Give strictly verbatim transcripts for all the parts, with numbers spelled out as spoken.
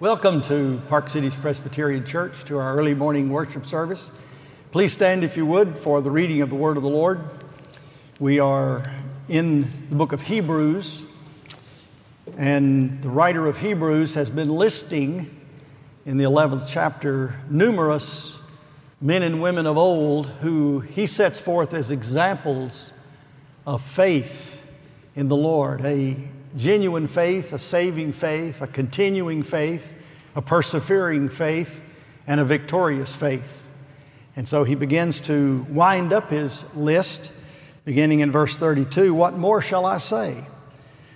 Welcome to Park City's Presbyterian Church, to our early morning worship service. Please stand, if you would, for the reading of the Word of the Lord. We are in the book of Hebrews, and the writer of Hebrews has been listing in the eleventh chapter numerous men and women of old who he sets forth as examples of faith in the Lord, a genuine faith, a saving faith, a continuing faith, a persevering faith, and a victorious faith. And so he begins to wind up his list, beginning in verse thirty-two, "What more shall I say?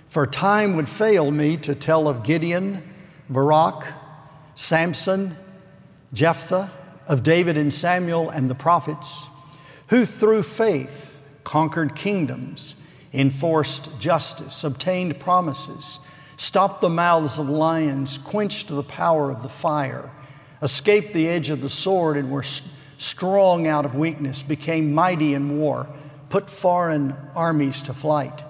For time would fail me to tell of Gideon, Barak, Samson, Jephthah, of David and Samuel and the prophets, who through faith conquered kingdoms, enforced justice, obtained promises, stopped the mouths of lions, quenched the power of the fire, escaped the edge of the sword and were strong out of weakness, became mighty in war, put foreign armies to flight.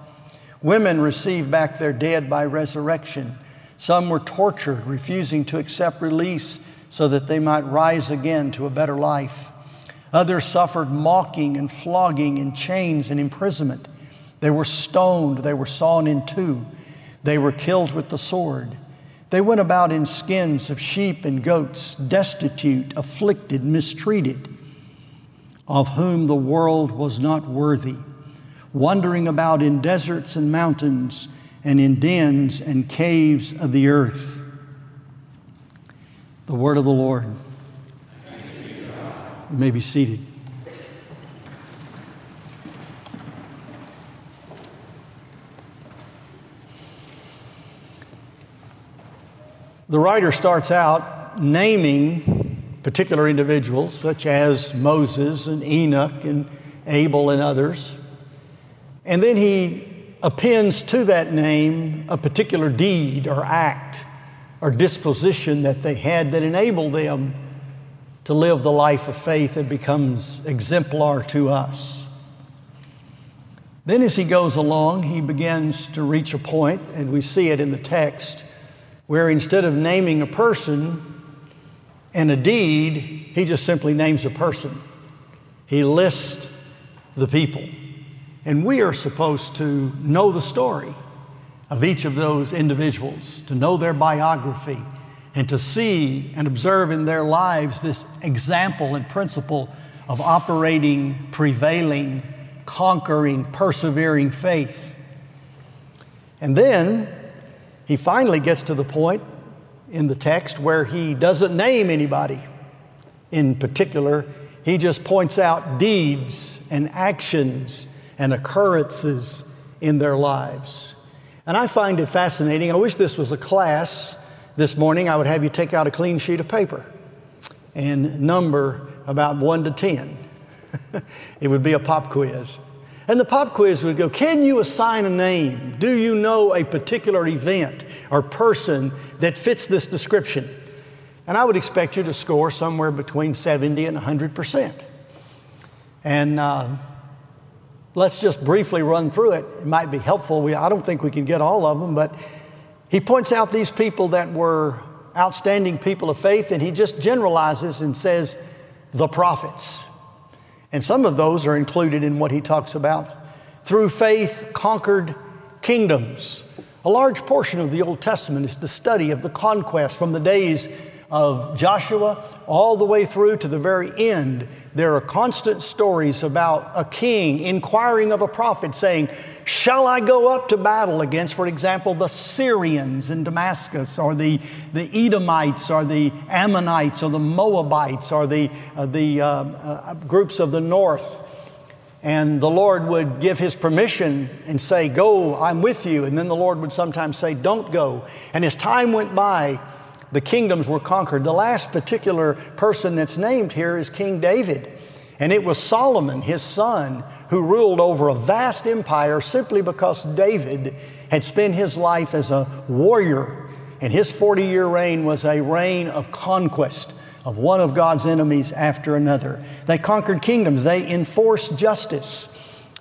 Women received back their dead by resurrection. Some were tortured, refusing to accept release so that they might rise again to a better life. Others suffered mocking and flogging and chains and imprisonment. They were stoned, they were sawn in two, they were killed with the sword. They went about in skins of sheep and goats, destitute, afflicted, mistreated, of whom the world was not worthy, wandering about in deserts and mountains and in dens and caves of the earth." The word of the Lord. Thanks be to God. You may be seated. The writer starts out naming particular individuals such as Moses and Enoch and Abel and others. And then he appends to that name a particular deed or act or disposition that they had that enabled them to live the life of faith that becomes exemplar to us. Then as he goes along, he begins to reach a point, and we see it in the text, where instead of naming a person and a deed, he just simply names a person. He lists the people. And we are supposed to know the story of each of those individuals, to know their biography, and to see and observe in their lives this example and principle of operating, prevailing, conquering, persevering faith. And then he finally gets to the point in the text where he doesn't name anybody in particular. He just points out deeds and actions and occurrences in their lives. And I find it fascinating. I wish this was a class this morning. I would have you take out a clean sheet of paper and number about one to ten. It would be a pop quiz. And the pop quiz would go, can you assign a name? Do you know a particular event or person that fits this description? And I would expect you to score somewhere between seventy and one hundred percent. And uh, let's just briefly run through it. It might be helpful. We, I don't think we can get all of them, but he points out these people that were outstanding people of faith, and he just generalizes and says, the prophets. And some of those are included in what he talks about. Through faith, conquered kingdoms. A large portion of the Old Testament is the study of the conquest from the days of Joshua all the way through to the very end. There are constant stories about a king inquiring of a prophet saying, shall I go up to battle against, for example, the Syrians in Damascus, or the, the Edomites, or the Ammonites, or the Moabites, or the, uh, the uh, uh, groups of the north? And the Lord would give his permission and say, go, I'm with you. And then the Lord would sometimes say, don't go. And as time went by, the kingdoms were conquered. The last particular person that's named here is King David. And it was Solomon, his son, who ruled over a vast empire simply because David had spent his life as a warrior. And his forty-year reign was a reign of conquest of one of God's enemies after another. They conquered kingdoms. They enforced justice.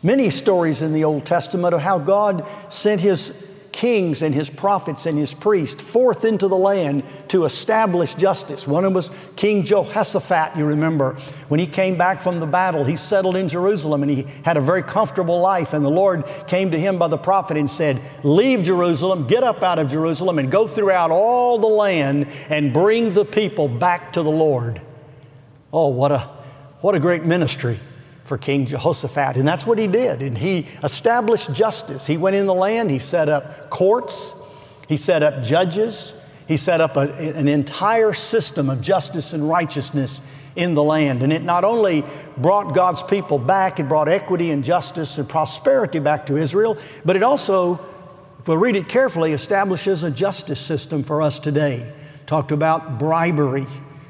Many stories in the Old Testament of how God sent his kings and his prophets and his priests forth into the land to establish justice. One of them was King Jehoshaphat, you remember. When he came back from the battle, he settled in Jerusalem and he had a very comfortable life. And the Lord came to him by the prophet and said, leave Jerusalem, get up out of Jerusalem and go throughout all the land and bring the people back to the Lord. Oh, what a, what a great ministry for King Jehoshaphat. And that's what he did. And he established justice. He went in the land. He set up courts. He set up judges. He set up a, an entire system of justice and righteousness in the land. And it not only brought God's people back, it brought equity and justice and prosperity back to Israel, but it also, if we'll read it carefully, establishes a justice system for us today. Talked about bribery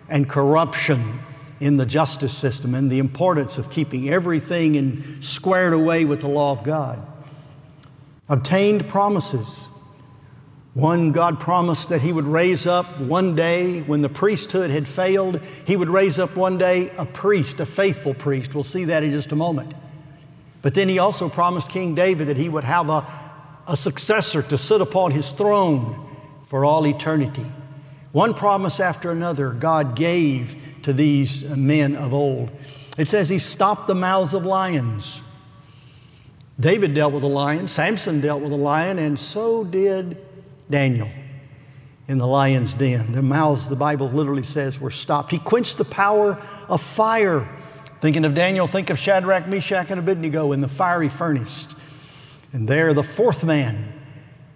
and corruption in the justice system and the importance of keeping everything in squared away with the law of God. Obtained promises. One, God promised that He would raise up one day when the priesthood had failed, He would raise up one day a priest, a faithful priest. We'll see that in just a moment. But then He also promised King David that he would have a, a successor to sit upon his throne for all eternity. One promise after another God gave to these men of old. It says He stopped the mouths of lions. David dealt with a lion, Samson dealt with a lion, and so did Daniel in the lion's den. Their mouths, the Bible literally says, were stopped. He quenched the power of fire. Thinking of Daniel, think of Shadrach, Meshach, and Abednego in the fiery furnace. And there the fourth man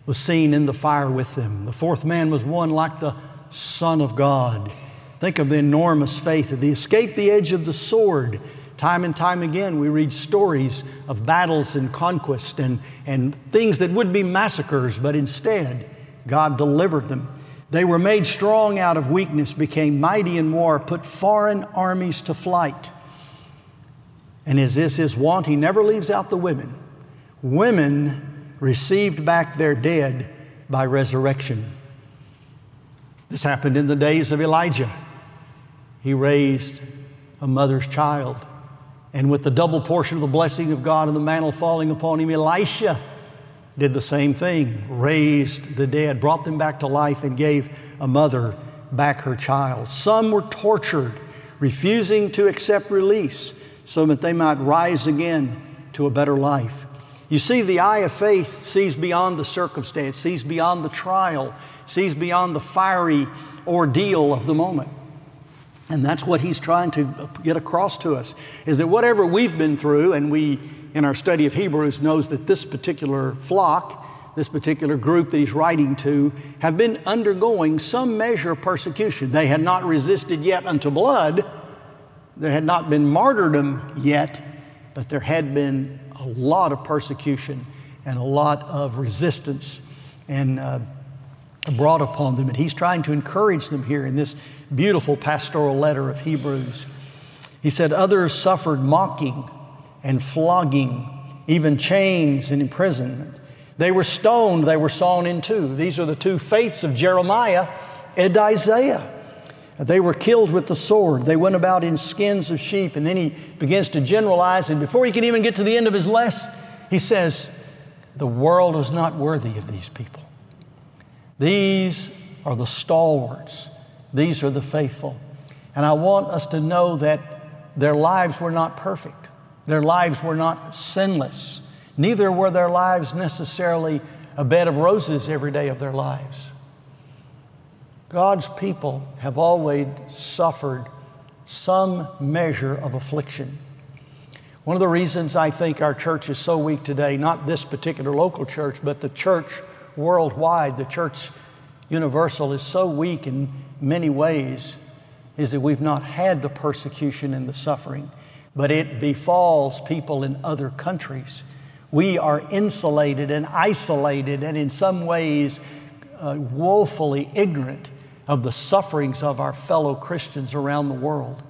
was seen in the fire with them. The fourth man was one like the Son of God. Think of the enormous faith of the escape the edge of the sword. Time and time again, we read stories of battles and conquest and, and things that would be massacres, but instead, God delivered them. They were made strong out of weakness, became mighty in war, put foreign armies to flight. And as is His wont, He never leaves out the women. Women received back their dead by resurrection. This happened in the days of Elijah. He raised a mother's child. And with the double portion of the blessing of God and the mantle falling upon him, Elisha did the same thing, raised the dead, brought them back to life, and gave a mother back her child. Some were tortured, refusing to accept release so that they might rise again to a better life. You see, the eye of faith sees beyond the circumstance, sees beyond the trial, sees beyond the fiery ordeal of the moment. And that's what He's trying to get across to us, is that whatever we've been through, and we, in our study of Hebrews, knows that this particular flock, this particular group that He's writing to, have been undergoing some measure of persecution. They had not resisted yet unto blood. There had not been martyrdom yet, but there had been a lot of persecution and a lot of resistance and uh, brought upon them. And He's trying to encourage them here in this beautiful pastoral letter of Hebrews. He said, others suffered mocking and flogging, even chains and imprisonment. They were stoned, they were sawn in two. These are the two fates of Jeremiah and Isaiah. They were killed with the sword. They went about in skins of sheep. And then he begins to generalize. And before he can even get to the end of his lesson, he says, the world is not worthy of these people. These are the stalwarts. These are the faithful. And I want us to know that their lives were not perfect. Their lives were not sinless. Neither were their lives necessarily a bed of roses every day of their lives. God's people have always suffered some measure of affliction. One of the reasons I think our church is so weak today, not this particular local church, but the church worldwide, the church universal is so weak in many ways, is that we've not had the persecution and the suffering, but it befalls people in other countries. We are insulated and isolated and in some ways uh, woefully ignorant of the sufferings of our fellow Christians around the world,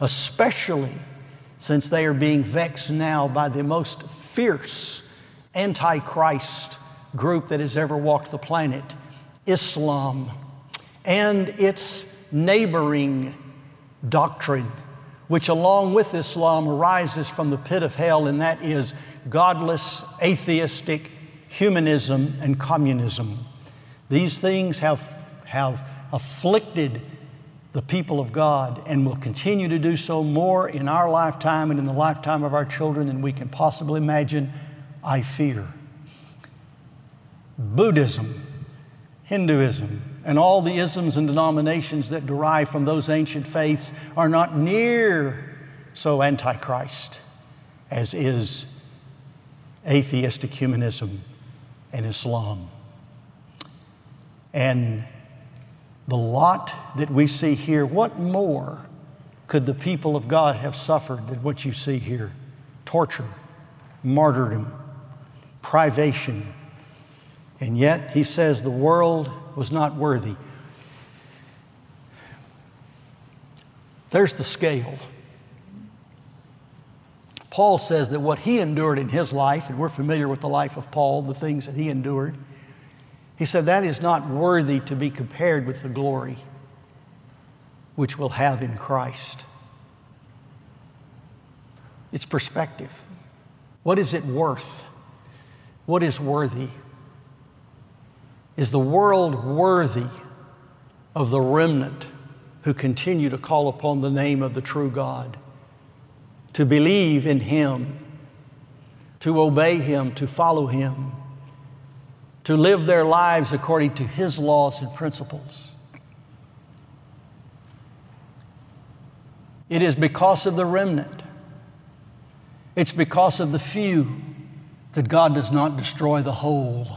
especially since they are being vexed now by the most fierce anti-Christ group that has ever walked the planet, Islam, and its neighboring doctrine, which along with Islam arises from the pit of hell, and that is godless, atheistic humanism, and communism. These things have, have afflicted the people of God and will continue to do so more in our lifetime and in the lifetime of our children than we can possibly imagine, I fear. Buddhism, Hinduism, and all the isms and denominations that derive from those ancient faiths are not near so anti-Christ as is atheistic humanism and Islam. And the lot that we see here, what more could the people of God have suffered than what you see here? Torture, martyrdom, privation. And yet, he says, the world was not worthy. There's the scale. Paul says that what he endured in his life, and we're familiar with the life of Paul, the things that he endured, he said that is not worthy to be compared with the glory which we'll have in Christ. It's perspective. What is it worth? What is worthy? Is the world worthy of the remnant who continue to call upon the name of the true God, to believe in Him, to obey Him, to follow Him, to live their lives according to His laws and principles? It is because of the remnant. It's because of the few that God does not destroy the whole,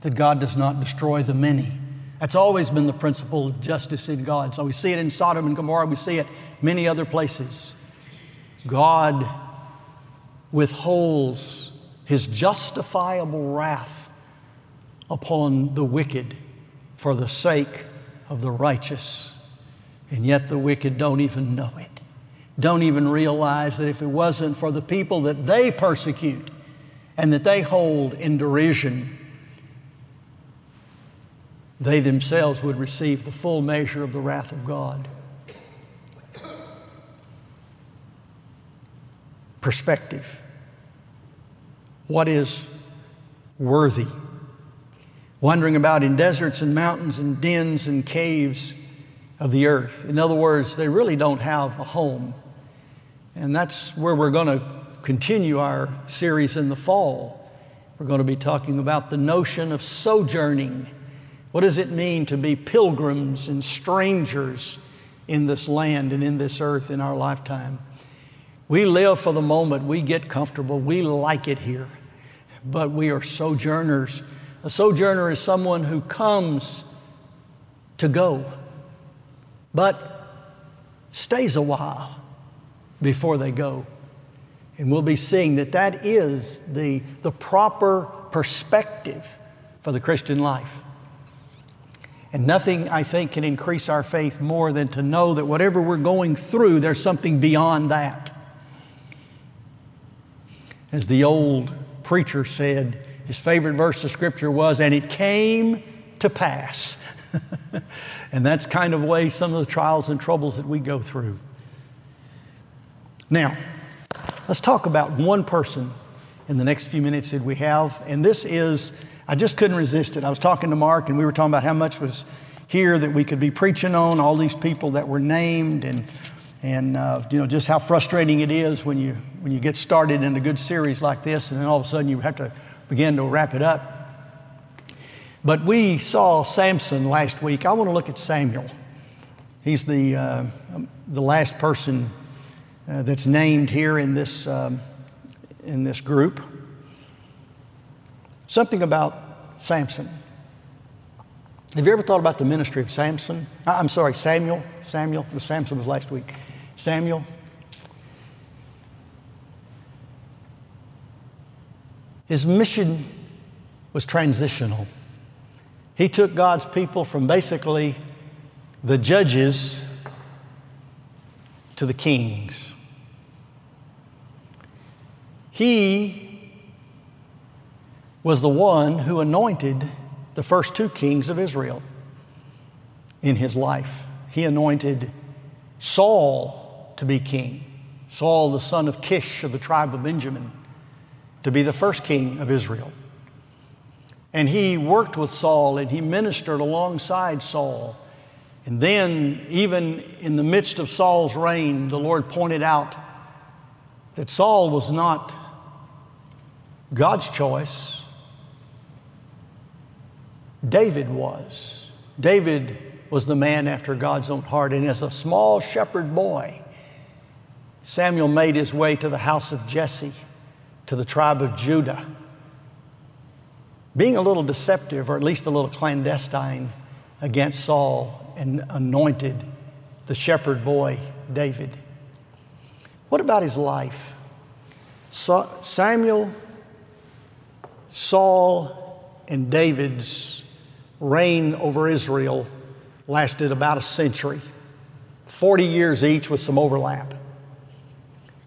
that God does not destroy the many. That's always been the principle of justice in God. So we see it in Sodom and Gomorrah. We see it many other places. God withholds His justifiable wrath upon the wicked for the sake of the righteous. And yet the wicked don't even know it. Don't even realize that if it wasn't for the people that they persecute and that they hold in derision, they themselves would receive the full measure of the wrath of God. Perspective. What is worthy? Wandering about in deserts and mountains and dens and caves of the earth. In other words, they really don't have a home. And that's where we're going to continue our series in the fall. We're going to be talking about the notion of sojourning. What does it mean to be pilgrims and strangers in this land and in this earth in our lifetime? We live for the moment. We get comfortable. We like it here. But we are sojourners. A sojourner is someone who comes to go, but stays a while before they go. And we'll be seeing that that is the, the proper perspective for the Christian life. And nothing, I think, can increase our faith more than to know that whatever we're going through, there's something beyond that. As the old preacher said, his favorite verse of Scripture was, "And it came to pass." And that's kind of the way some of the trials and troubles that we go through. Now, let's talk about one person in the next few minutes that we have. And this is, I just couldn't resist it. I was talking to Mark, and we were talking about how much was here that we could be preaching on, all these people that were named, and and uh, you know, just how frustrating it is when you when you get started in a good series like this, and then all of a sudden you have to begin to wrap it up. But we saw Samson last week. I want to look at Samuel. He's the uh, the last person uh, that's named here in this um, in this group. Something about Samson. Have you ever thought about the ministry of Samson? I'm sorry, Samuel. Samuel. Samson was last week. Samuel. His mission was transitional. He took God's people from basically the judges to the kings. He was the one who anointed the first two kings of Israel in his life. He anointed Saul to be king, Saul the son of Kish of the tribe of Benjamin, to be the first king of Israel. And he worked with Saul and he ministered alongside Saul. And then, even in the midst of Saul's reign, the Lord pointed out that Saul was not God's choice. David was. David was the man after God's own heart. And as a small shepherd boy, Samuel made his way to the house of Jesse, to the tribe of Judah. Being a little deceptive, or at least a little clandestine, against Saul, and anointed the shepherd boy, David. What about his life? So Samuel, Saul, and David's reign over Israel lasted about a century, forty years each with some overlap.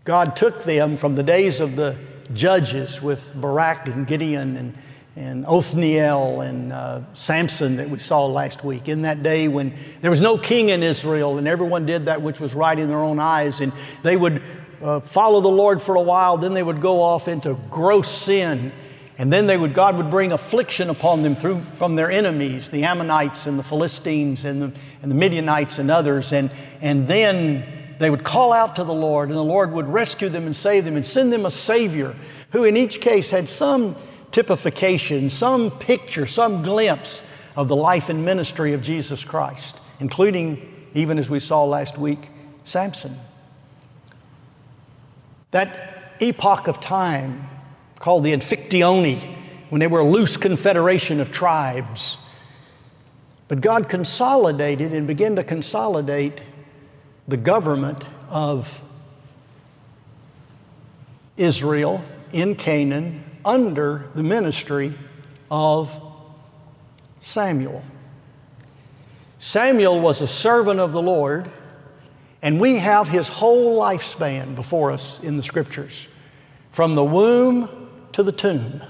God took them from the days of the judges with Barak and Gideon and and Othniel and uh, Samson that we saw last week. In that day when there was no king in Israel and everyone did that which was right in their own eyes, and they would uh, follow the Lord for a while, then they would go off into gross sin, and then they would, God would bring affliction upon them through, from their enemies, the Ammonites and the Philistines and the, and the Midianites and others, and, and then they would call out to the Lord, and the Lord would rescue them and save them and send them a Savior who in each case had some typification, some picture, some glimpse of the life and ministry of Jesus Christ, including, even as we saw last week, Samson. That epoch of time called the Amphictyony, when they were a loose confederation of tribes. But God consolidated and began to consolidate the government of Israel in Canaan under the ministry of Samuel. Samuel was a servant of the Lord, and we have his whole lifespan before us in the Scriptures, from the womb to the tomb.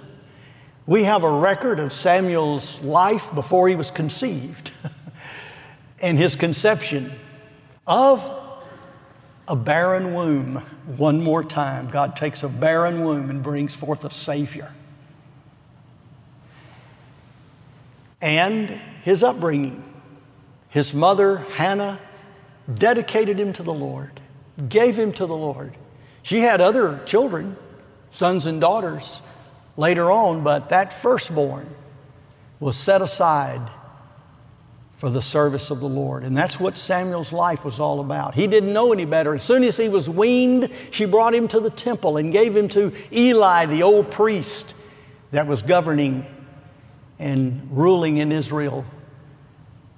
We have a record of Samuel's life before he was conceived and his conception of a barren womb. One more time, God takes a barren womb and brings forth a Savior. And his upbringing. His mother, Hannah, dedicated him to the Lord, gave him to the Lord. She had other children, sons and daughters, later on, but that firstborn was set aside for the service of the Lord. And that's what Samuel's life was all about. He didn't know any better. As soon as he was weaned, she brought him to the temple and gave him to Eli, the old priest that was governing and ruling in Israel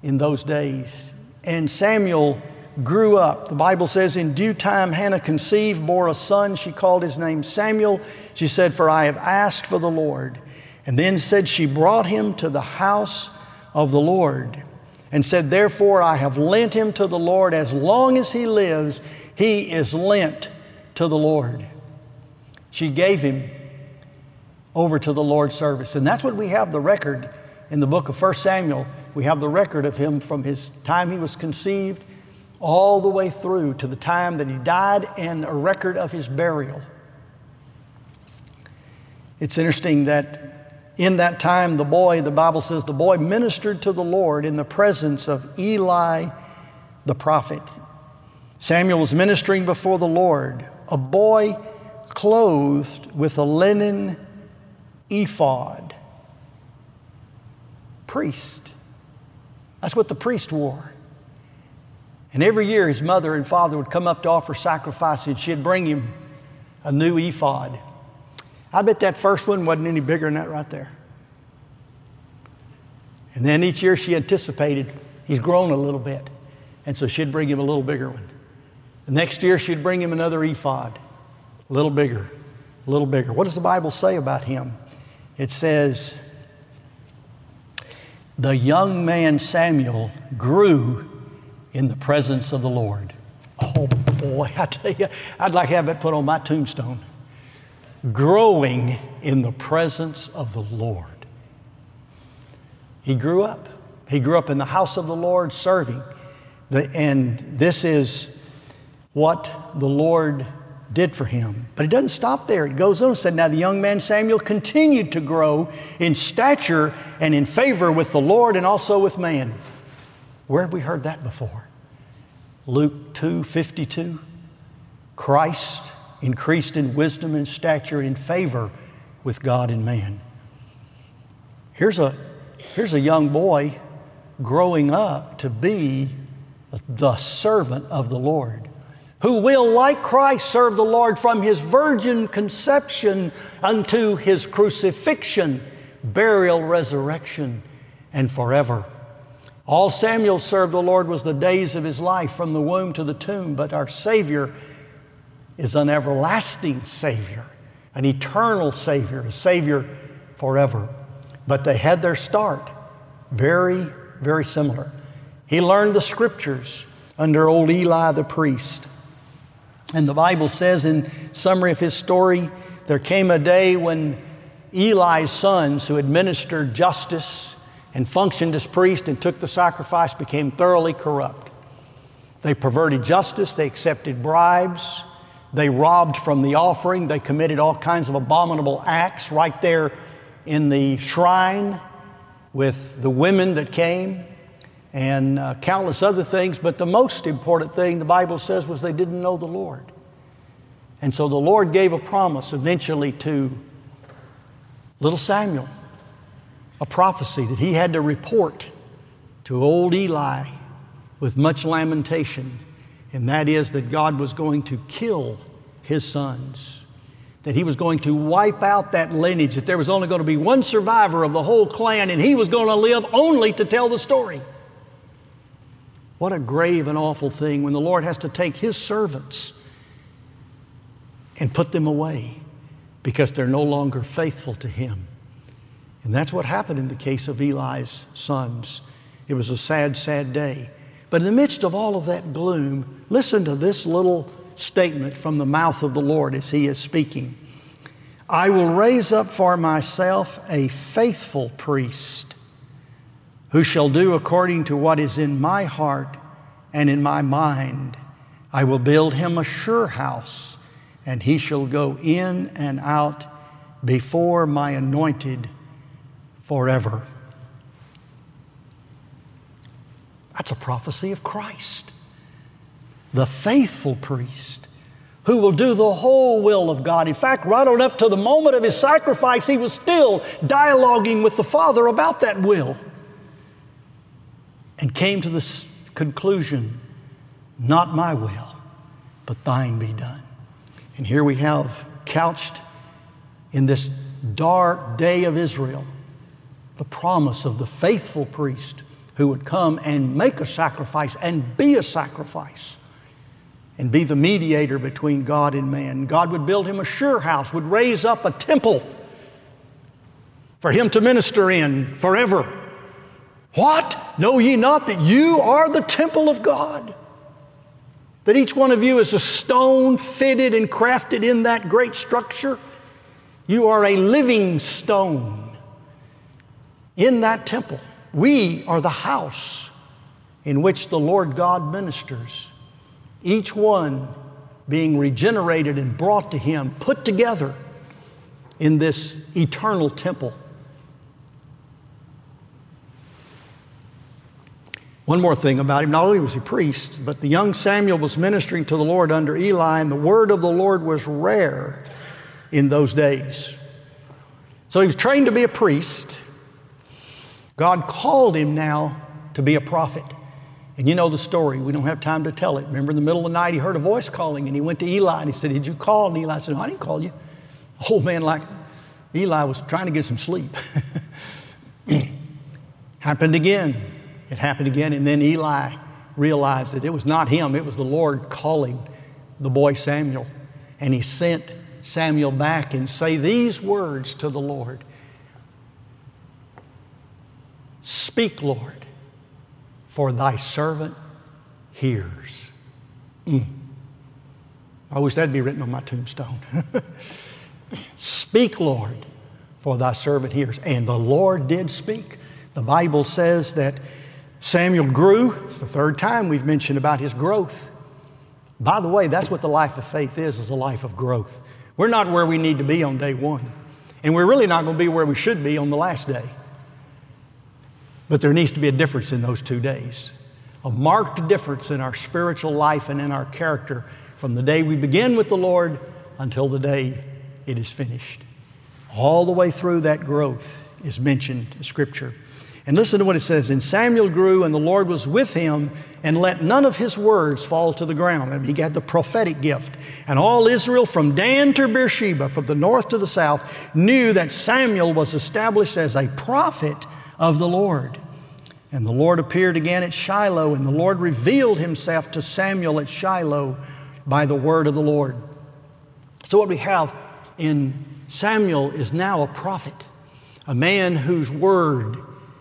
in those days. And Samuel grew up. The Bible says, in due time Hannah conceived, bore a son. She called his name Samuel. She said, for I have asked for the Lord. And then said she brought him to the house of the Lord, and said, therefore, I have lent him to the Lord. As long as he lives, he is lent to the Lord. She gave him over to the Lord's service. And that's what we have the record in the book of First Samuel. We have the record of him from his time he was conceived all the way through to the time that he died, and a record of his burial. It's interesting that in that time, the boy, the Bible says, the boy ministered to the Lord in the presence of Eli the prophet. Samuel was ministering before the Lord, a boy clothed with a linen ephod. Priest. That's what the priest wore. And every year his mother and father would come up to offer sacrifice, and she'd bring him a new ephod. I bet that first one wasn't any bigger than that right there. And then each year she anticipated, he's grown a little bit. And so she'd bring him a little bigger one. The next year she'd bring him another ephod, a little bigger, a little bigger. What does the Bible say about him? It says, the young man Samuel grew in the presence of the Lord. Oh boy, I tell you, I'd like to have that put on my tombstone. Growing in the presence of the Lord. He grew up. He grew up in the house of the Lord serving. The, and this is what the Lord did for him. But it doesn't stop there. It goes on and said, now the young man Samuel continued to grow in stature and in favor with the Lord and also with man. Where have we heard that before? Luke two fifty-two. Christ increased in wisdom and stature and in favor with God and man. Here's a, here's a young boy growing up to be the servant of the Lord, who will, like Christ, serve the Lord from his virgin conception unto his crucifixion, burial, resurrection, and forever. All Samuel served the Lord was the days of his life, from the womb to the tomb, but our Savior is an everlasting Savior, an eternal Savior, a Savior forever. But they had their start very, very similar. He learned the Scriptures under old Eli the priest. And the Bible says in summary of his story, there came a day when Eli's sons, who administered justice and functioned as priests and took the sacrifice, became thoroughly corrupt. They perverted justice, they accepted bribes, they robbed from the offering, they committed all kinds of abominable acts right there in the shrine with the women that came, and uh, countless other things. But the most important thing, the Bible says, was they didn't know the Lord. And so the Lord gave a promise eventually to little Samuel, a prophecy that he had to report to old Eli with much lamentation, and that is that God was going to kill his sons, that he was going to wipe out that lineage, that there was only going to be one survivor of the whole clan, and he was going to live only to tell the story. What a grave and awful thing when the Lord has to take His servants and put them away because they're no longer faithful to Him. And that's what happened in the case of Eli's sons. It was a sad, sad day. But in the midst of all of that gloom, listen to this little statement from the mouth of the Lord as He is speaking. I will raise up for myself a faithful priest who shall do according to what is in my heart and in my mind. I will build him a sure house, and he shall go in and out before my anointed forever. That's a prophecy of Christ, the faithful priest who will do the whole will of God. In fact, right on up to the moment of his sacrifice, he was still dialoguing with the Father about that will, and came to this conclusion, not my will, but thine be done. And here we have couched in this dark day of Israel, the promise of the faithful priest who would come and make a sacrifice and be a sacrifice and be the mediator between God and man. God would build him a sure house, would raise up a temple for him to minister in forever. What? Know ye not that you are the temple of God? That each one of you is a stone fitted and crafted in that great structure? You are a living stone in that temple. We are the house in which the Lord God ministers, each one being regenerated and brought to Him, put together in this eternal temple. One more thing about him, not only was he a priest, but the young Samuel was ministering to the Lord under Eli, and the word of the Lord was rare in those days. So he was trained to be a priest. God called him now to be a prophet. And you know the story, we don't have time to tell it. Remember, in the middle of the night, he heard a voice calling, and he went to Eli and he said, did you call? And Eli said, no, I didn't call you. Old man like Eli was trying to get some sleep. Happened again. It happened again, and then Eli realized that it was not him, it was the Lord calling the boy Samuel. And he sent Samuel back and say these words to the Lord. Speak, Lord, for thy servant hears. Mm. I wish that'd be written on my tombstone. Speak, Lord, for thy servant hears. And the Lord did speak. The Bible says that Samuel grew. It's the third time we've mentioned about his growth. By the way, that's what the life of faith is, is a life of growth. We're not where we need to be on day one. And we're really not going to be where we should be on the last day. But there needs to be a difference in those two days. A marked difference in our spiritual life and in our character from the day we begin with the Lord until the day it is finished. All the way through that growth is mentioned in Scripture. And listen to what it says. And Samuel grew, and the Lord was with him, and let none of his words fall to the ground. And he got the prophetic gift. And all Israel, from Dan to Beersheba, from the north to the south, knew that Samuel was established as a prophet of the Lord. And the Lord appeared again at Shiloh, and the Lord revealed himself to Samuel at Shiloh by the word of the Lord. So what we have in Samuel is now a prophet, a man whose word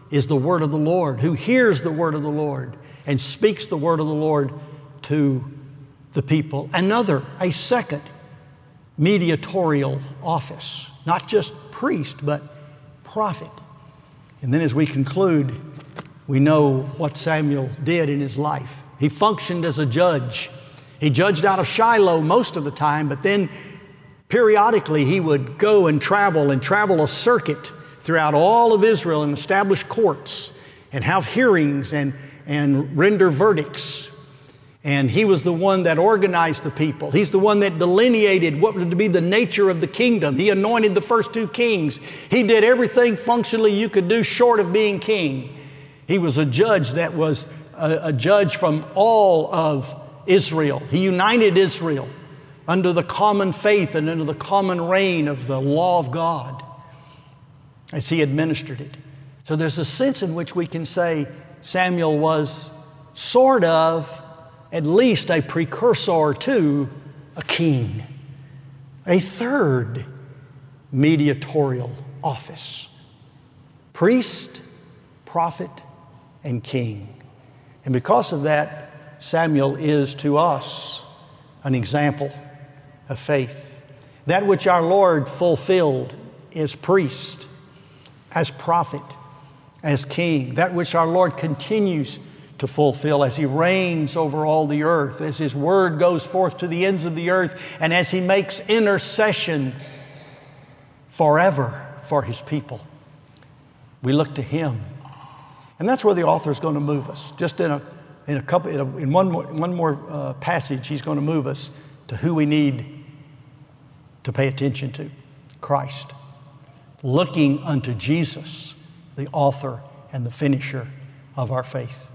is the word of the Lord, who hears the word of the Lord and speaks the word of the Lord to the people. Another, a second mediatorial office, not just priest, but prophet. And then as we conclude, we know what Samuel did in his life. He functioned as a judge. He judged out of Shiloh most of the time, but then periodically he would go and travel and travel a circuit throughout all of Israel and establish courts and have hearings and, and render verdicts. And he was the one that organized the people. He's the one that delineated what would be the nature of the kingdom. He anointed the first two kings. He did everything functionally you could do short of being king. He was a judge that was a, a judge from all of Israel. He united Israel under the common faith and under the common reign of the law of God as he administered it. So there's a sense in which we can say Samuel was sort of at least a precursor to a king. A third mediatorial office. Priest, prophet, and king. And because of that, Samuel is to us an example of faith. That which our Lord fulfilled as priest, as prophet, as king. That which our Lord continues to fulfill as He reigns over all the earth, as His word goes forth to the ends of the earth, and as He makes intercession forever for His people. We look to Him. And that's where the author is going to move us. Just in a In a couple, in, a, in one more, one more uh, passage, he's going to move us to who we need to pay attention to, Christ. Looking unto Jesus, the author and the finisher of our faith.